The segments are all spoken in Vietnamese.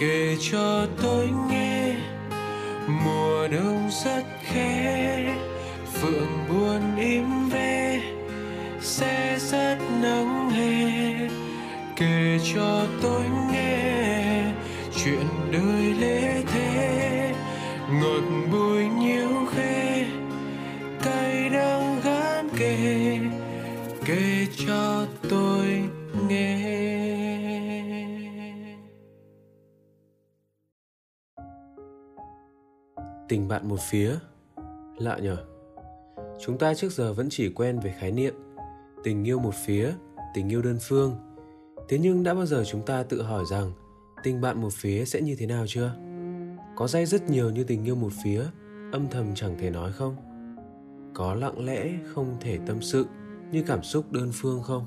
kể cho tôi nghe mùa đông rất khẽ, phượng buồn im ve sẽ rất nắng hè. Kể cho tôi nghe chuyện đời lễ thế, ngọt bùi nhiêu khê, cay đắng gán kề. Kể cho tôi nghe. Tình bạn một phía. Lạ nhở? Chúng ta trước giờ vẫn chỉ quen về khái niệm tình yêu một phía, tình yêu đơn phương. Thế nhưng đã bao giờ chúng ta tự hỏi rằng tình bạn một phía sẽ như thế nào chưa? Có day dứt nhiều như tình yêu một phía, âm thầm chẳng thể nói không? Có lặng lẽ không thể tâm sự như cảm xúc đơn phương không?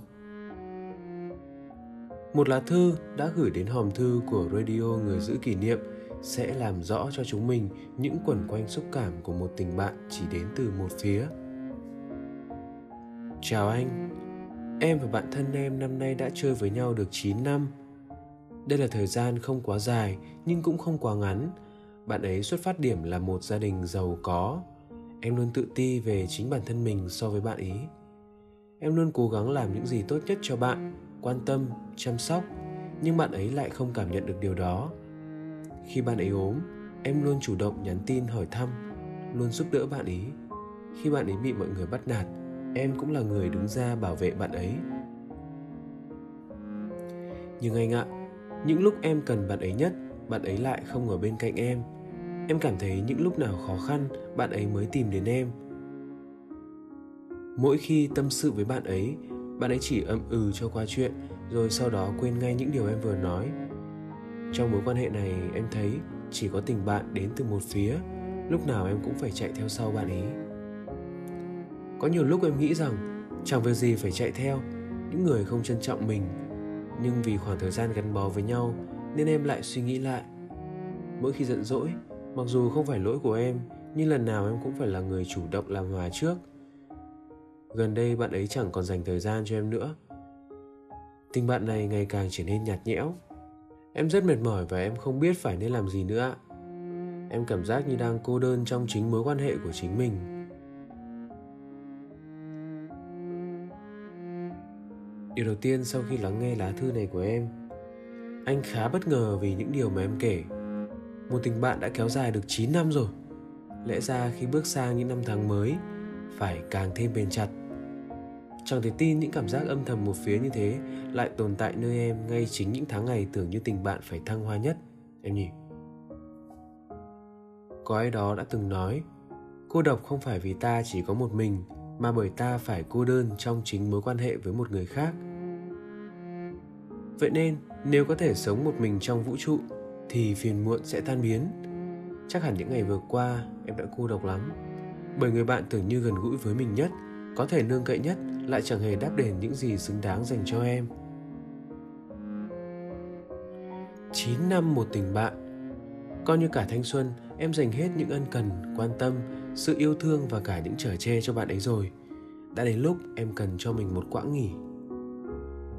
Một lá thư đã gửi đến hòm thư của Radio Người Giữ Kỷ Niệm sẽ làm rõ cho chúng mình những quẩn quanh xúc cảm của một tình bạn chỉ đến từ một phía. Chào anh, em và bạn thân em năm nay đã chơi với nhau được 9 năm. Đây là thời gian không quá dài nhưng cũng không quá ngắn. Bạn ấy xuất phát điểm là một gia đình giàu có. Em luôn tự ti về chính bản thân mình so với bạn ấy. Em luôn cố gắng làm những gì tốt nhất cho bạn, quan tâm, chăm sóc, nhưng bạn ấy lại không cảm nhận được điều đó. Khi bạn ấy ốm, em luôn chủ động nhắn tin hỏi thăm, luôn giúp đỡ bạn ấy. Khi bạn ấy bị mọi người bắt nạt, em cũng là người đứng ra bảo vệ bạn ấy. Nhưng anh ạ, những lúc em cần bạn ấy nhất, bạn ấy lại không ở bên cạnh em. Em cảm thấy những lúc nào khó khăn, bạn ấy mới tìm đến em. Mỗi khi tâm sự với bạn ấy chỉ ậm ừ cho qua chuyện, rồi sau đó quên ngay những điều em vừa nói. Trong mối quan hệ này, em thấy chỉ có tình bạn đến từ một phía, lúc nào em cũng phải chạy theo sau bạn ấy. Có nhiều lúc em nghĩ rằng chẳng việc gì phải chạy theo những người không trân trọng mình, nhưng vì khoảng thời gian gắn bó với nhau nên em lại suy nghĩ lại. Mỗi khi giận dỗi, mặc dù không phải lỗi của em, nhưng lần nào em cũng phải là người chủ động làm hòa trước. Gần đây bạn ấy chẳng còn dành thời gian cho em nữa. Tình bạn này ngày càng trở nên nhạt nhẽo. Em rất mệt mỏi và em không biết phải nên làm gì nữa. Em cảm giác như đang cô đơn trong chính mối quan hệ của chính mình. Điều đầu tiên sau khi lắng nghe lá thư này của em, anh khá bất ngờ vì những điều mà em kể. Một tình bạn đã kéo dài được 9 năm rồi. Lẽ ra khi bước sang những năm tháng mới, phải càng thêm bền chặt. Chẳng thể tin những cảm giác âm thầm một phía như thế lại tồn tại nơi em ngay chính những tháng ngày tưởng như tình bạn phải thăng hoa nhất, em nhỉ? Có ai đó đã từng nói, cô độc không phải vì ta chỉ có một mình, mà bởi ta phải cô đơn trong chính mối quan hệ với một người khác. Vậy nên, nếu có thể sống một mình trong vũ trụ, thì phiền muộn sẽ tan biến. Chắc hẳn những ngày vừa qua, em đã cô độc lắm. Bởi người bạn tưởng như gần gũi với mình nhất, có thể nương cậy nhất, lại chẳng hề đáp đền những gì xứng đáng dành cho em. 9 năm một tình bạn. Coi như cả thanh xuân, em dành hết những ân cần, quan tâm, sự yêu thương và cả những trở che cho bạn ấy rồi. Đã đến lúc em cần cho mình một quãng nghỉ.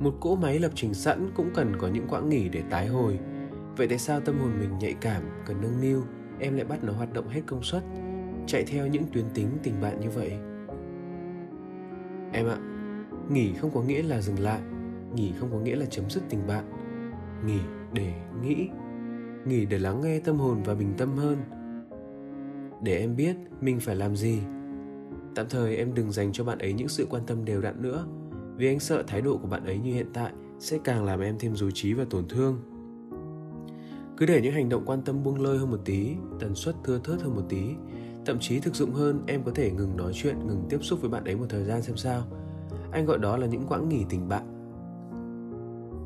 Một cỗ máy lập trình sẵn cũng cần có những quãng nghỉ để tái hồi. Vậy tại sao tâm hồn mình nhạy cảm, cần nâng niu, em lại bắt nó hoạt động hết công suất, chạy theo những tuyến tính tình bạn như vậy? Em ạ, nghỉ không có nghĩa là dừng lại, nghỉ không có nghĩa là chấm dứt tình bạn. Nghỉ để nghĩ, nghỉ để lắng nghe tâm hồn và bình tâm hơn. Để em biết mình phải làm gì. Tạm thời em đừng dành cho bạn ấy những sự quan tâm đều đặn nữa, vì anh sợ thái độ của bạn ấy như hiện tại sẽ càng làm em thêm rối trí và tổn thương. Cứ để những hành động quan tâm buông lơi hơn một tí, tần suất thưa thớt hơn một tí, thậm chí thực dụng hơn, em có thể ngừng nói chuyện, ngừng tiếp xúc với bạn ấy một thời gian xem sao. Anh gọi đó là những quãng nghỉ tình bạn.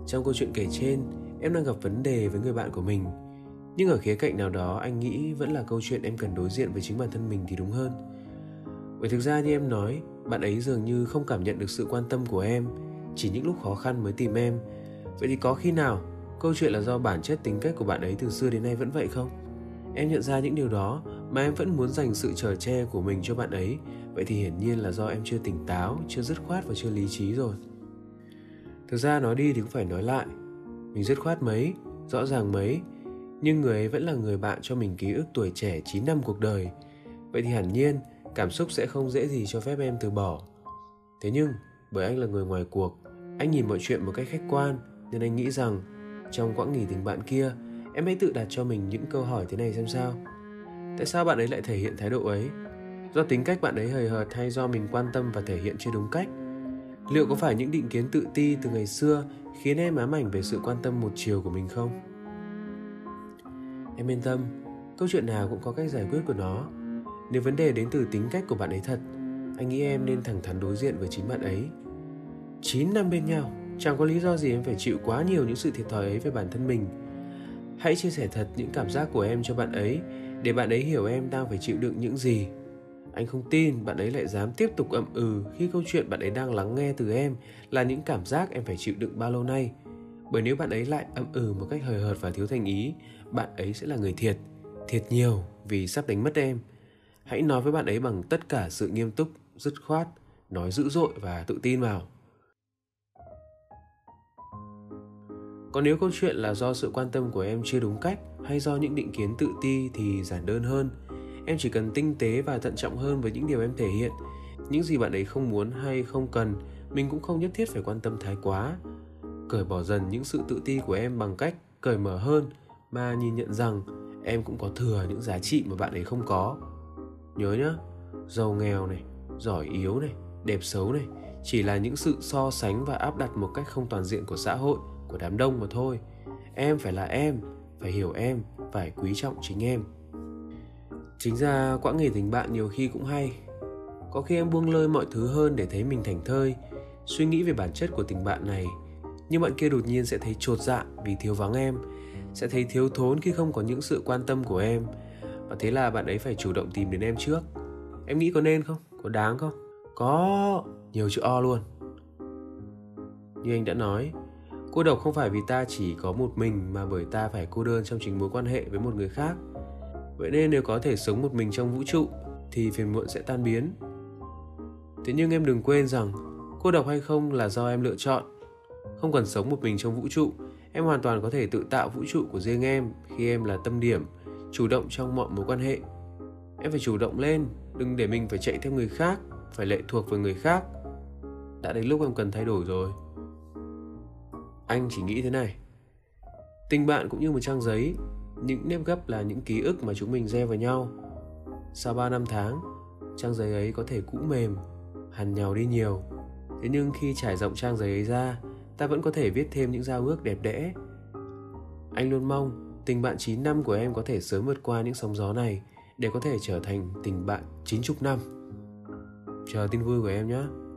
Trong câu chuyện kể trên, em đang gặp vấn đề với người bạn của mình. Nhưng ở khía cạnh nào đó, anh nghĩ vẫn là câu chuyện em cần đối diện với chính bản thân mình thì đúng hơn. Bởi thực ra như em nói, bạn ấy dường như không cảm nhận được sự quan tâm của em, chỉ những lúc khó khăn mới tìm em. Vậy thì có khi nào câu chuyện là do bản chất tính cách của bạn ấy từ xưa đến nay vẫn vậy không? Em nhận ra những điều đó mà em vẫn muốn dành sự chở che của mình cho bạn ấy. Vậy thì hiển nhiên là do em chưa tỉnh táo, chưa dứt khoát và chưa lý trí rồi. Thực ra nói đi thì cũng phải nói lại. Mình dứt khoát mấy, rõ ràng mấy, nhưng người ấy vẫn là người bạn cho mình ký ức tuổi trẻ 9 năm cuộc đời. Vậy thì hẳn nhiên, cảm xúc sẽ không dễ gì cho phép em từ bỏ. Thế nhưng, bởi anh là người ngoài cuộc, anh nhìn mọi chuyện một cách khách quan, nên anh nghĩ rằng, trong quãng nghỉ tình bạn kia, em hãy tự đặt cho mình những câu hỏi thế này xem sao. Tại sao bạn ấy lại thể hiện thái độ ấy? Do tính cách bạn ấy hời hợt hay do mình quan tâm và thể hiện chưa đúng cách? Liệu có phải những định kiến tự ti từ ngày xưa khiến em ám ảnh về sự quan tâm một chiều của mình không? Em yên tâm, câu chuyện nào cũng có cách giải quyết của nó. Nếu vấn đề đến từ tính cách của bạn ấy thật, anh nghĩ em nên thẳng thắn đối diện với chính bạn ấy. 9 năm bên nhau, chẳng có lý do gì em phải chịu quá nhiều những sự thiệt thòi ấy về bản thân mình. Hãy chia sẻ thật những cảm giác của em cho bạn ấy, để bạn ấy hiểu em đang phải chịu đựng những gì. Anh không tin bạn ấy lại dám tiếp tục ậm ừ khi câu chuyện bạn ấy đang lắng nghe từ em là những cảm giác em phải chịu đựng bao lâu nay. Bởi nếu bạn ấy lại ậm ừ một cách hời hợt và thiếu thành ý, bạn ấy sẽ là người thiệt nhiều vì sắp đánh mất em. Hãy nói với bạn ấy bằng tất cả sự nghiêm túc, dứt khoát, nói dữ dội và tự tin vào. Còn nếu câu chuyện là do sự quan tâm của em chưa đúng cách hay do những định kiến tự ti thì giản đơn hơn. Em chỉ cần tinh tế và thận trọng hơn với những điều em thể hiện. Những gì bạn ấy không muốn hay không cần, mình cũng không nhất thiết phải quan tâm thái quá. Cởi bỏ dần những sự tự ti của em bằng cách cởi mở hơn mà nhìn nhận rằng em cũng có thừa những giá trị mà bạn ấy không có. Nhớ nhá, giàu nghèo này, giỏi yếu này, đẹp xấu này chỉ là những sự so sánh và áp đặt một cách không toàn diện của xã hội, của đám đông mà thôi. Em phải là em, phải hiểu em, phải quý trọng chính em. Chính ra quãng nghỉ tình bạn nhiều khi cũng hay. Có khi em buông lơi mọi thứ hơn để thấy mình thảnh thơi, suy nghĩ về bản chất của tình bạn này. Nhưng bạn kia đột nhiên sẽ thấy chột dạ vì thiếu vắng em, sẽ thấy thiếu thốn khi không có những sự quan tâm của em. Và thế là bạn ấy phải chủ động tìm đến em trước. Em nghĩ có nên không? Có đáng không? Có, nhiều chữ O luôn. Như anh đã nói, cô độc không phải vì ta chỉ có một mình mà bởi ta phải cô đơn trong chính mối quan hệ với một người khác. Vậy nên nếu có thể sống một mình trong vũ trụ thì phiền muộn sẽ tan biến. Thế nhưng em đừng quên rằng cô độc hay không là do em lựa chọn. Không cần sống một mình trong vũ trụ, em hoàn toàn có thể tự tạo vũ trụ của riêng em khi em là tâm điểm, chủ động trong mọi mối quan hệ. Em phải chủ động lên, đừng để mình phải chạy theo người khác, phải lệ thuộc vào người khác. Đã đến lúc em cần thay đổi rồi. Anh chỉ nghĩ thế này, tình bạn cũng như một trang giấy, những nếp gấp là những ký ức mà chúng mình gieo vào nhau. Sau 3 năm tháng, trang giấy ấy có thể cũ mềm, hằn nhàu đi nhiều. Thế nhưng khi trải rộng trang giấy ấy ra, ta vẫn có thể viết thêm những giao ước đẹp đẽ. Anh luôn mong tình bạn 9 năm của em có thể sớm vượt qua những sóng gió này để có thể trở thành tình bạn 90 năm. Chờ tin vui của em nhé.